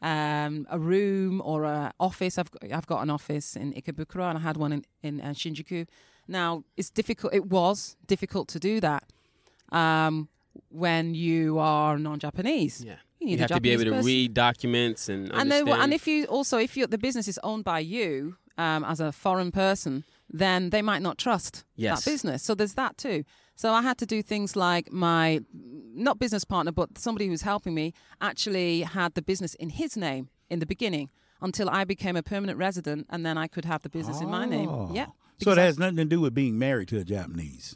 um a room or a office. I've got, I've got an office in Ikebukuro and I had one in in uh, Shinjuku. Now it's difficult. It was difficult to do that um when you are non-Japanese. Yeah. You, you have Japanese to be able to person. read documents and understand. And, they, and if you also, if you, the business is owned by you um, as a foreign person, then they might not trust yes. that business. So there's that too. So I had to do things like my, not business partner, but somebody who was helping me actually had the business in his name in the beginning until I became a permanent resident and then I could have the business oh. in my name. Yeah. So it has I, nothing to do with being married to a Japanese.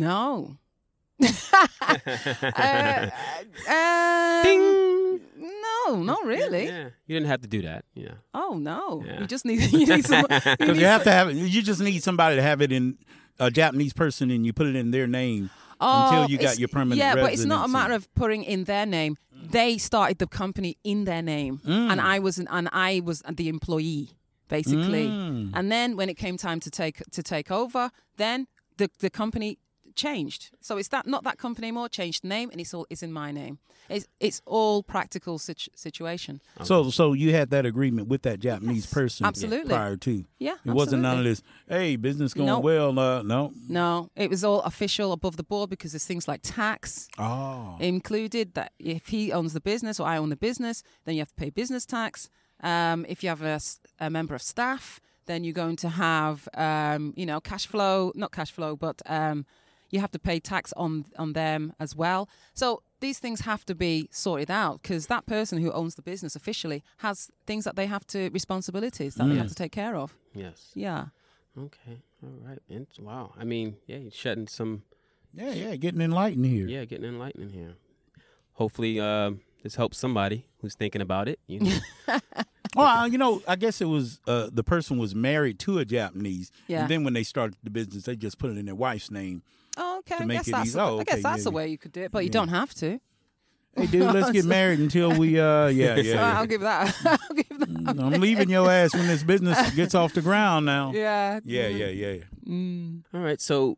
No. uh, uh, Ding. No, not really. Yeah, yeah. You didn't have to do that. Yeah. Oh no, yeah. you just need you need some. Because you, you have some, to have it. You just need somebody to have it in a Japanese person, and you put it in their name oh, until you got your permanent. Yeah, residency. But it's not a matter of putting in their name. They started the company in their name, mm. and I was an, and I was the employee basically. Mm. And then when it came time to take to take over, then the the company. Changed, so it's that not that company anymore. Changed name, and it's all it's in my name. It's it's all practical situ- situation. Okay. So so you had that agreement with that Japanese yes, person absolutely. prior to yeah. It absolutely. wasn't none of this. Hey, business going nope. well? Uh, no, no. It was all official above the board because there's things like tax oh. included. That if he owns the business or I own the business, then you have to pay business tax. Um, if you have a, a member of staff, then you're going to have um, you know cash flow, not cash flow, but um, you have to pay tax on on them as well. So these things have to be sorted out because that person who owns the business officially has things that they have to, responsibilities that mm. they have to take care of. Yes. Yeah. Okay. All right. And wow. I mean, yeah, you're shedding some. Yeah, yeah, getting enlightened here. Yeah, getting enlightened here. Hopefully uh, this helps somebody who's thinking about it. You know. Well, you know, I guess it was uh, the person was married to a Japanese. Yeah. And then when they started the business, they just put it in their wife's name. Oh, okay. I guess that's, oh, okay. I guess that's the way you could do it, but you yeah. don't have to. Hey, dude, let's get married until we, uh, yeah, yeah. yeah. Right, I'll give that. I'll give that. Mm, I'm leaving your ass when this business gets off the ground now. Yeah. Yeah, yeah, yeah. yeah. Mm. All right. So,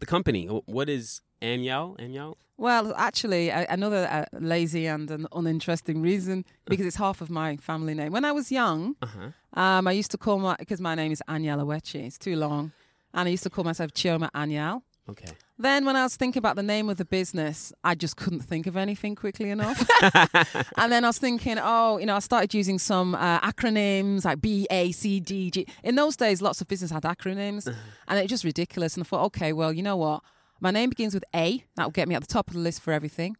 the company, what is Anyal? Anyal? Well, actually, another uh, lazy and an uninteresting reason because it's half of my family name. When I was young, uh-huh. um, I used to call my, because my name is Anyalaoechi, it's too long, and I used to call myself Chioma Anyal. Okay. Then when I was thinking about the name of the business, I just couldn't think of anything quickly enough. And then I was thinking, oh, you know, I started using some uh, acronyms like B, A, C, D, G. In those days, lots of business had acronyms and it was just ridiculous. And I thought, okay, well, you know what? My name begins with A. That will get me at the top of the list for everything.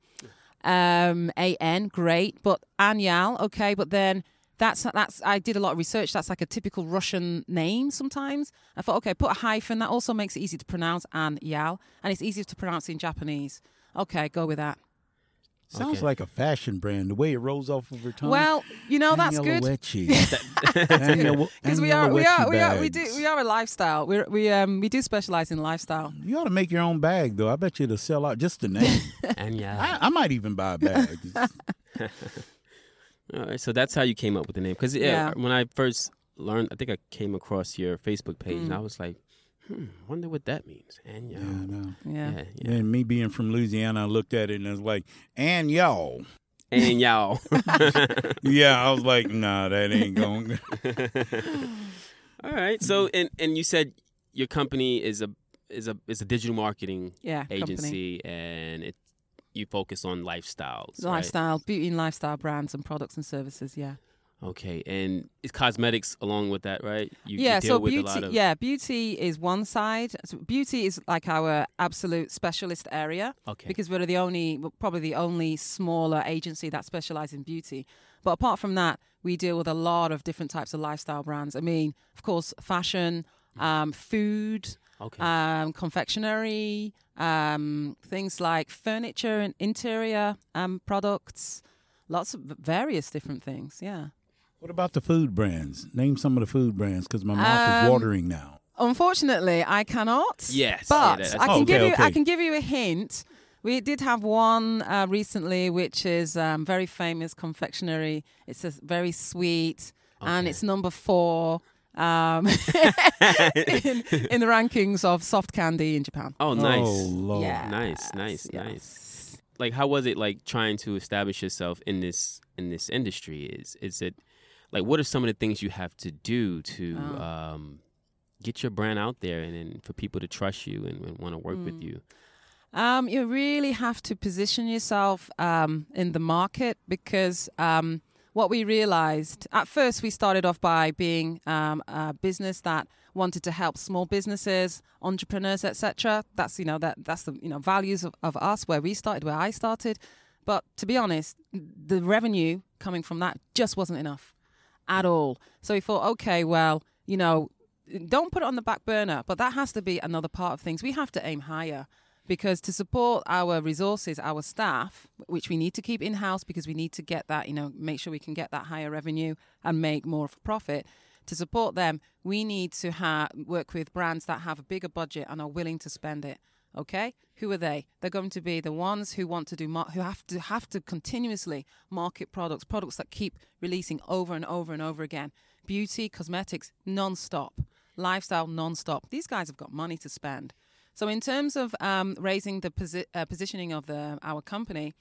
Um, A N, great. But Anyal, okay. But then that's, that's I did a lot of research. That's like a typical Russian name sometimes. I thought, okay, put a hyphen. That also makes it easy to pronounce Anyal. And it's easier to pronounce in Japanese. Okay, go with that. Sounds okay. like a fashion brand, the way it rolls off of her tongue. Well, you know, that's good. Because we are, we are, we are, we do, we are a lifestyle. We we um we do specialize in lifestyle. You ought to make your own bag, though. I bet you it'll sell out just the name. And yeah, I, I might even buy a bag. All right, so that's how you came up with the name. Because yeah, yeah. when I first learned, I think I came across your Facebook page, mm. and I was like, hmm, wonder what that means. And y'all. Yeah, I know. Yeah. Yeah, yeah. And me being from Louisiana, I looked at it and I was like, and y'all. and y'all. Yeah, I was like, nah, that ain't going. All right. So, and and you said your company is a is a is a digital marketing yeah, agency, company. And it you focus on lifestyles, lifestyle, right? Beauty and lifestyle brands and products and services. Yeah. Okay, and it's cosmetics along with that, right? You, yeah, you deal so with beauty, a lot of... yeah, beauty is one side. So beauty is like our absolute specialist area. Okay. Because we're the only, probably the only smaller agency that specializes in beauty. But apart from that, we deal with a lot of different types of lifestyle brands. I mean, of course, fashion, um, food, okay, um, confectionery, um, things like furniture and interior um, products, lots of various different things, yeah. What about the food brands? Name some of the food brands, because my mouth um, is watering now. Unfortunately, I cannot. Yes, but yeah, I can okay, give you. Okay. I can give you a hint. We did have one uh, recently, which is um, very famous confectionery. It's a very sweet, okay, and it's number four um, in, in the rankings of soft candy in Japan. Oh, nice! Oh, Lord. Yes, nice, nice, yes. nice. Like, how was it? Like trying to establish yourself in this in this industry. Is is it? Like, what are some of the things you have to do to oh. um, get your brand out there and, and for people to trust you and, and want to work mm. with you? Um, you really have to position yourself um, in the market because um, what we realized, at first we started off by being um, a business that wanted to help small businesses, entrepreneurs, et cetera. That's, you know, that that's the you know values of, of us, where we started, where I started. But to be honest, the revenue coming from that just wasn't enough. At all. So we thought, okay, well, you know, don't put it on the back burner, but that has to be another part of things. We have to aim higher because to support our resources, our staff, which we need to keep in-house because we need to get that, you know, make sure we can get that higher revenue and make more of a profit. To support them, we need to ha- work with brands that have a bigger budget and are willing to spend it. Okay, who are they? They're going to be the ones who want to do, mar- who have to have to continuously market products, products that keep releasing over and over and over again. Beauty, cosmetics, non-stop, lifestyle, non-stop. These guys have got money to spend. So in terms of um, raising the posi- uh, positioning of the our company,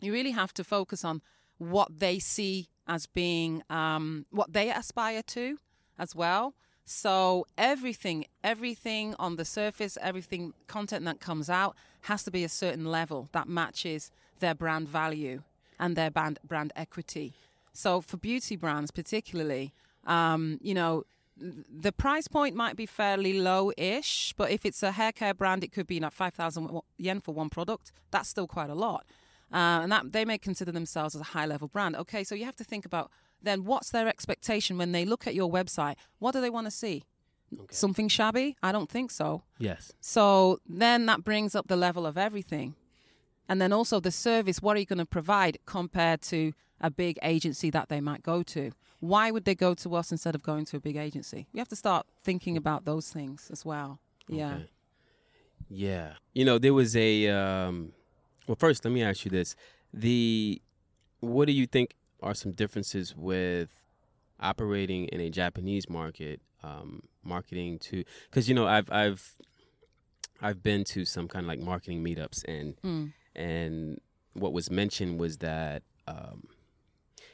you really have to focus on what they see as being, um, what they aspire to as well. So everything, everything on the surface, everything content that comes out has to be a certain level that matches their brand value and their brand brand equity. So for beauty brands particularly, um, you know, the price point might be fairly low-ish, but if it's a hair care brand, it could be like five thousand yen for one product. That's still quite a lot. Uh, and that they may consider themselves as a high-level brand. Okay, so you have to think about then what's their expectation when they look at your website? What do they want to see? Okay. Something shabby? I don't think so. Yes. So then that brings up the level of everything. And then also the service, what are you going to provide compared to a big agency that they might go to? Why would they go to us instead of going to a big agency? We have to start thinking about those things as well. Okay. Yeah. Yeah. You know, there was a... Um, well, first, let me ask you this. The what do you think... are some differences with operating in a Japanese market, um, marketing to, because you know I've I've I've been to some kind of like marketing meetups and mm. and what was mentioned was that um,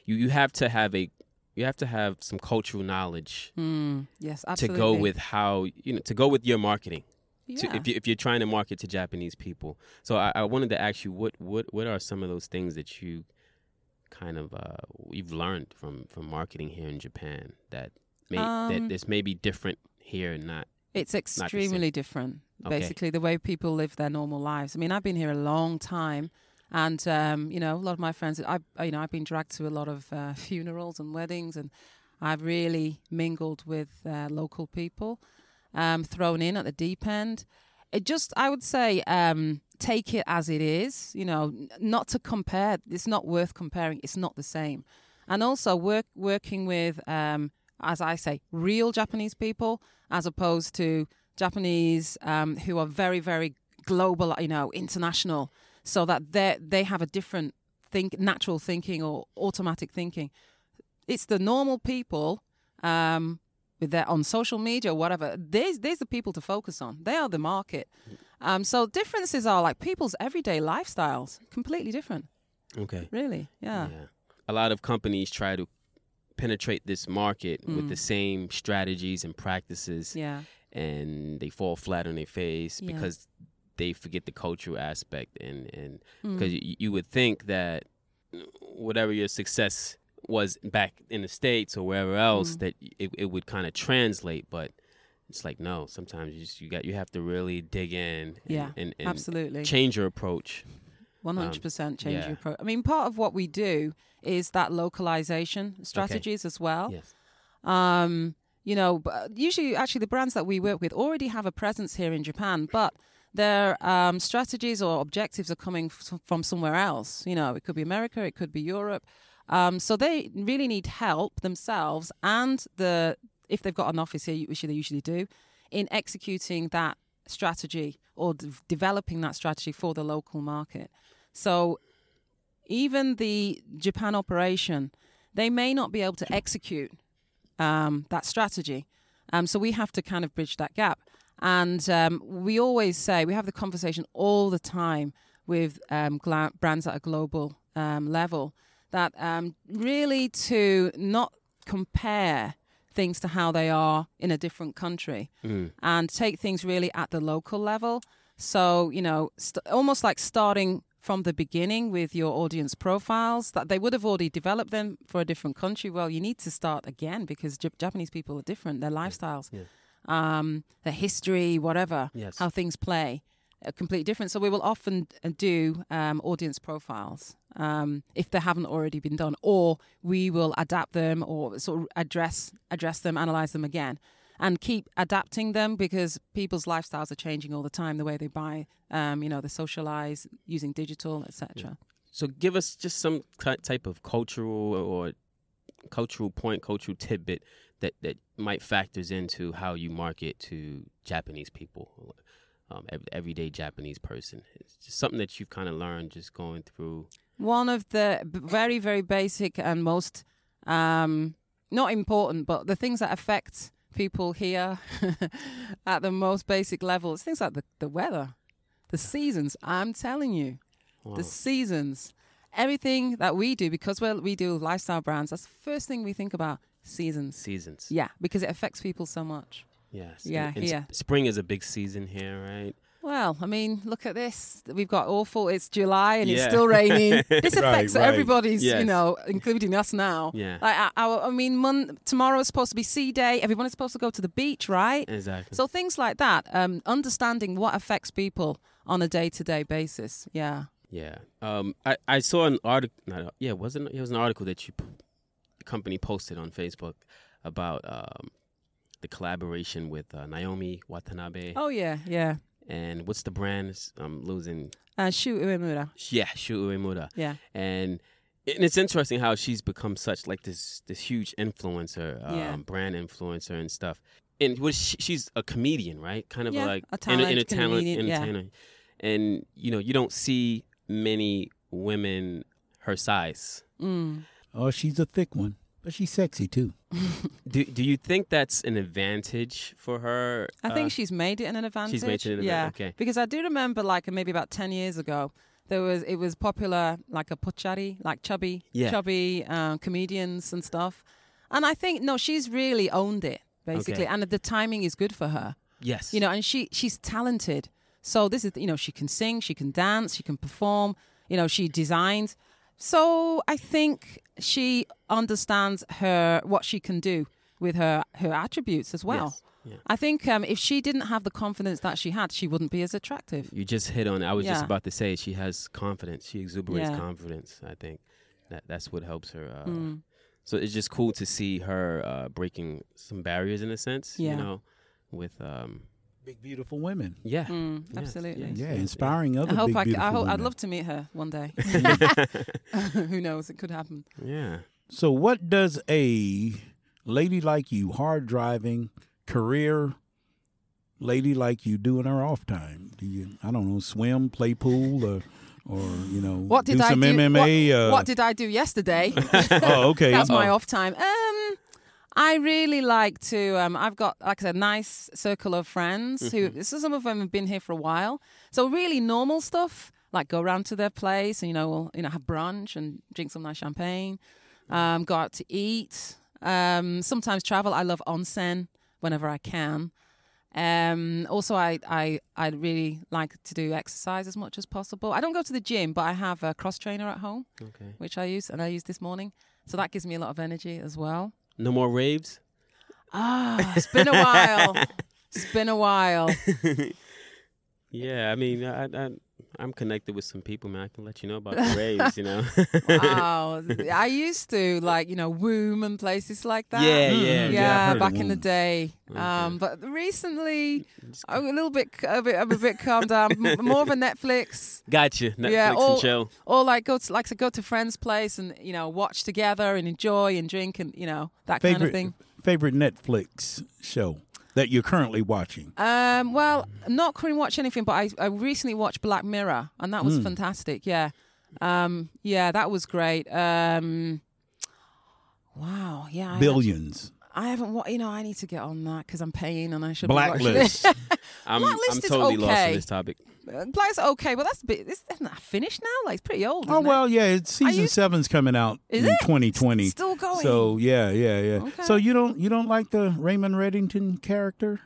you you have to have a you have to have some cultural knowledge mm. yes, absolutely. to go with how you know to go with your marketing. Yeah. To, if, you, if you're trying to market to Japanese people, so I, I wanted to ask you what, what what are some of those things that you kind of uh you've learned from from marketing here in Japan that may um, that this may be different here and not it's extremely not different okay. basically the way people live their normal lives. I mean, I've been here a long time and um you know a lot of my friends, I you know I've been dragged to a lot of uh, funerals and weddings and I've really mingled with uh, local people, um thrown in at the deep end. It just I would say um take it as it is, you know, not to compare. It's not worth comparing. It's not the same. And also work working with, um, as I say, real Japanese people as opposed to Japanese um, who are very, very global, you know, international, so that they they have a different think, natural thinking or automatic thinking. It's the normal people um, with their, on social media or whatever. There's, there's the people to focus on. They are the market. Um, so differences are like people's everyday lifestyles, completely different. Okay. Really? Yeah. yeah. A lot of companies try to penetrate this market mm. with the same strategies and practices. Yeah. And they fall flat on their face yeah. because they forget the cultural aspect. And, and mm. because you, you would think that whatever your success was back in the States or wherever else, mm. that it, it would kind of translate. But it's like, no, sometimes you just, you got you have to really dig in and, yeah, and, and absolutely. change your approach. one hundred percent um, change yeah. your approach. I mean, part of what we do is that localization strategies okay. as well. Yes. Um, you know, but usually actually the brands that we work with already have a presence here in Japan, but their um, strategies or objectives are coming f- from somewhere else. You know, it could be America, it could be Europe. Um, so they really need help themselves and the if they've got an office here, which they usually do, in executing that strategy or d- developing that strategy for the local market. So even the Japan operation, they may not be able to execute um, that strategy. Um, so we have to kind of bridge that gap. And um, we always say, we have the conversation all the time with um, gla- brands at a global um, level, that um, really to not compare things to how they are in a different country mm. and take things really at the local level. So, you know, st- almost like starting from the beginning with your audience profiles that they would have already developed them for a different country. Well, you need to start again because J- Japanese people are different. Their lifestyles, yeah. Yeah. Um, their history, whatever, yes. how things play are completely different. So we will often do um, audience profiles um, if they haven't already been done, or we will adapt them or sort of address, address them, analyze them again. And keep adapting them because people's lifestyles are changing all the time. The way they buy, um, you know, they socialize using digital, et cetera. Yeah. So, give us just some t- type of cultural or cultural point, cultural tidbit that, that might factors into how you market to Japanese people, um, ev- everyday Japanese person. It's just something that you've kind of learned just going through. One of the very, very basic and most um, not important, but the things that affect people here at the most basic level. It's things like the, the weather, the seasons. I'm telling you, wow. the seasons. Everything that we do, because we're, we do lifestyle brands, that's the first thing we think about, seasons. Seasons. Yeah, because it affects people so much. Yes. Yeah, and, and here. Sp- spring is a big season here, right? Well, I mean, look at this. We've got awful, it's July and yeah. it's still raining. This affects right, right. everybody's, yes. you know, including us now. Yeah. Like our, I mean, mon- tomorrow is supposed to be sea day. Everyone is supposed to go to the beach, right? Exactly. So things like that, um, understanding what affects people on a day-to-day basis. Yeah. Yeah. Um, I, I saw an article, not, yeah, wasn't, it was an article that you, the company posted on Facebook about um, the collaboration with uh, Naomi Watanabe. Oh, yeah, yeah. And what's the brand? I'm losing. Uh, Shu Uemura. Yeah, Shu Uemura. Yeah. And, and it's interesting how she's become such like this this huge influencer, um, yeah. brand influencer and stuff. And was she, she's a comedian, right? Kind of yeah, like a talent, in a, in a talent entertainer. Yeah. And, you know, you don't see many women her size. Mm. Oh, she's a thick one. But she's sexy, too. do do you think that's an advantage for her? I uh, think she's made it an advantage. She's made it an advantage, yeah. okay. Because I do remember, like, maybe about ten years ago, there was it was popular, like a pochari, like chubby, yeah. chubby uh, comedians and stuff. And I think, no, she's really owned it, basically. Okay. And the timing is good for her. Yes. You know, and she she's talented. So this is, you know, she can sing, she can dance, she can perform. You know, she designs. So I think she understands her what she can do with her, her attributes as well. Yes. Yeah. I think um, if she didn't have the confidence that she had, she wouldn't be as attractive. You just hit on it. I was yeah. just about to say she has confidence. She exuberates yeah. confidence, I think. that That's what helps her. Uh, mm. So it's just cool to see her uh, breaking some barriers in a sense, yeah. you know, with... Um, big, beautiful women. Yeah. Mm, yes, absolutely. Yes, yeah, yes, inspiring yeah. other I hope big, I, beautiful I hope, women. I'd love to meet her one day. Who knows? It could happen. Yeah. So what does a lady like you, hard-driving, career lady like you do in her off time? Do you, I don't know, swim, play pool, or... Or, you know, what did do I some do? M M A? What, uh, what did I do yesterday? Oh, okay. That's oh. my off time. Um... I really like to, um, I've got, like I said, a nice circle of friends who, mm-hmm. so some of them have been here for a while. So really normal stuff, like go around to their place and, you know, we'll, you know, have brunch and drink some nice champagne, um, go out to eat, um, sometimes travel. I love onsen whenever I can. Um, also, I, I, I really like to do exercise as much as possible. I don't go to the gym, but I have a cross trainer at home, okay. which I use, and I use this morning. So that gives me a lot of energy as well. No more raves? Ah, it's been a while. It's been a while. Yeah, I mean, I, I, I'm connected with some people, man. I can let you know about the raves, you know. Wow. I used to, like, you know, Womb and places like that. Yeah, mm. yeah. Yeah, yeah back in the day. Okay. Um, but recently, I'm a little bit, a bit, I'm a bit calmed down. M- more of a Netflix. Gotcha. Netflix yeah, or, and chill. Or, like, go to, like, to go to friend's place and, you know, watch together and enjoy and drink and, you know, that favorite, kind of thing. Favorite Netflix show that you're currently watching? Um, well, I'm not currently watching anything, but I, I recently watched Black Mirror, and that was mm. fantastic, yeah. Um, yeah, that was great. Um, wow, yeah. Billions. I haven't, I haven't, you know, I need to get on that because I'm paying and I should Blacklist. Be watching it. I'm, Blacklist I'm totally okay. lost on this topic. Blacklist, okay, well, that's a bit, it's not finished now, like, it's pretty old. Oh, well, it? yeah, it's season you, seven's coming out in it? twenty twenty. It's still going. So, yeah, yeah, yeah. Okay. So, you don't you don't like the Raymond Reddington character?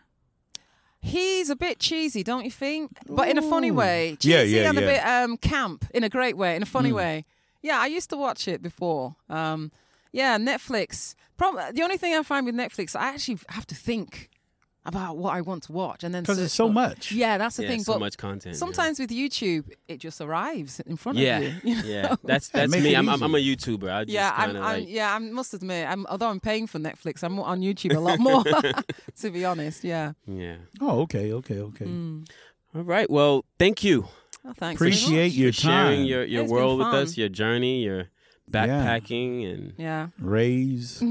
He's a bit cheesy, don't you think? But Ooh. in a funny way. Cheesy yeah, yeah, and yeah. a bit um, camp, in a great way, in a funny mm. way. Yeah, I used to watch it before. Um, yeah, Netflix. Prob- the only thing I find with Netflix, I actually have to think about what I want to watch, and then because it's so for, much. Yeah, that's the yeah, thing. So but much content. Sometimes yeah. with YouTube, it just arrives in front yeah. of you. you yeah, know? that's that's me. I'm, I'm I'm a YouTuber. I just yeah, I'm, I'm, like... yeah. I must admit, I'm, although I'm paying for Netflix, I'm on YouTube a lot more. To be honest, yeah. Yeah. Oh, okay, okay, okay. Mm. All right. Well, thank you. Oh, thanks. Appreciate your time, sharing your your it's world with us, your journey, your. Backpacking yeah. and yeah. raves,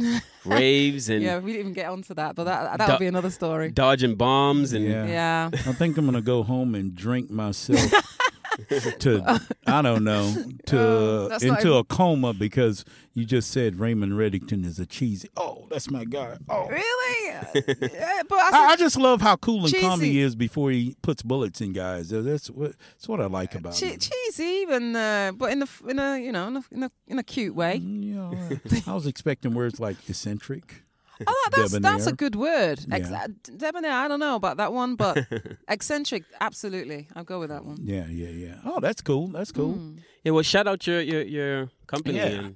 raves and yeah. We didn't even get onto that, but that that do- would be another story. Dodging bombs and yeah. yeah. I think I'm gonna go home and drink myself to I don't know to uh, into a-, a coma because you just said Raymond Reddington is a cheesy. Oh, that's my guy. Oh, really? yeah, but I, I, I just love how cool and cheesy. calm he is before he puts bullets in guys. That's what that's what I like about che- him. Cheesy, even uh, but in the in a you know in a in a, in a cute way. Yeah, I was expecting words like eccentric. Oh, that's debonair. That's a good word. Ex- yeah. Debonair, I don't know about that one, but eccentric, absolutely. I'll go with that one. Yeah, yeah, yeah. Oh, that's cool. That's cool. Mm. Yeah, well, shout out your your, your company yeah. and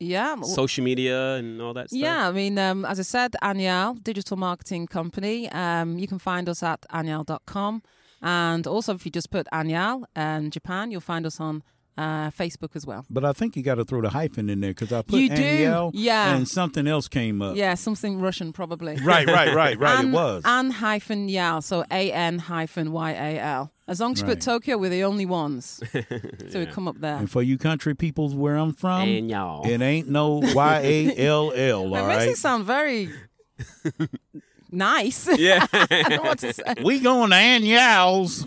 yeah. social media and all that stuff. Yeah, I mean, um, as I said, Anyal, digital marketing company. Um, you can find us at anyal dot com. And also, if you just put Anyal and Japan, you'll find us on Uh, Facebook as well. But I think you got to throw the hyphen in there because I put Anyal yeah. and something else came up. Yeah, something Russian probably. Right, right, right, right. An, it was. An hyphen Yal, so A-N hyphen Y A L. As long as you right. put Tokyo, we're the only ones. So yeah. we come up there. And for you country people where I'm from, Anyal. It ain't no Y A L L, all it right? It makes it sound very... Nice. Yeah. I don't want to say. We going to Anyal's,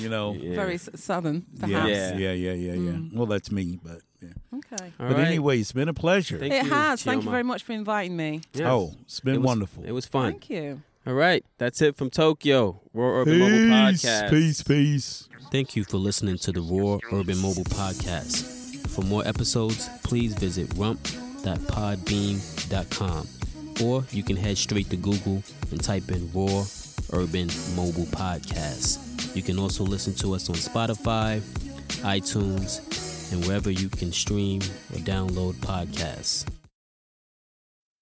you know. Yeah. Very southern, perhaps. Yeah, yeah, yeah, yeah. yeah. Mm. Well, that's me, but yeah. Okay. All but right. anyway, it's been a pleasure. Thank it you, has. Chioma. Thank you very much for inviting me. Yes. Oh, it's been it was, wonderful. It was fun. Thank you. All right. That's it from Tokyo. Raw Urban peace, Mobile Podcast. Peace, peace. Thank you for listening to the Raw Urban Mobile Podcast. For more episodes, please visit rump dot podbean dot com. Or you can head straight to Google and type in Raw Urban Mobile Podcast. You can also listen to us on Spotify, iTunes, and wherever you can stream or download podcasts.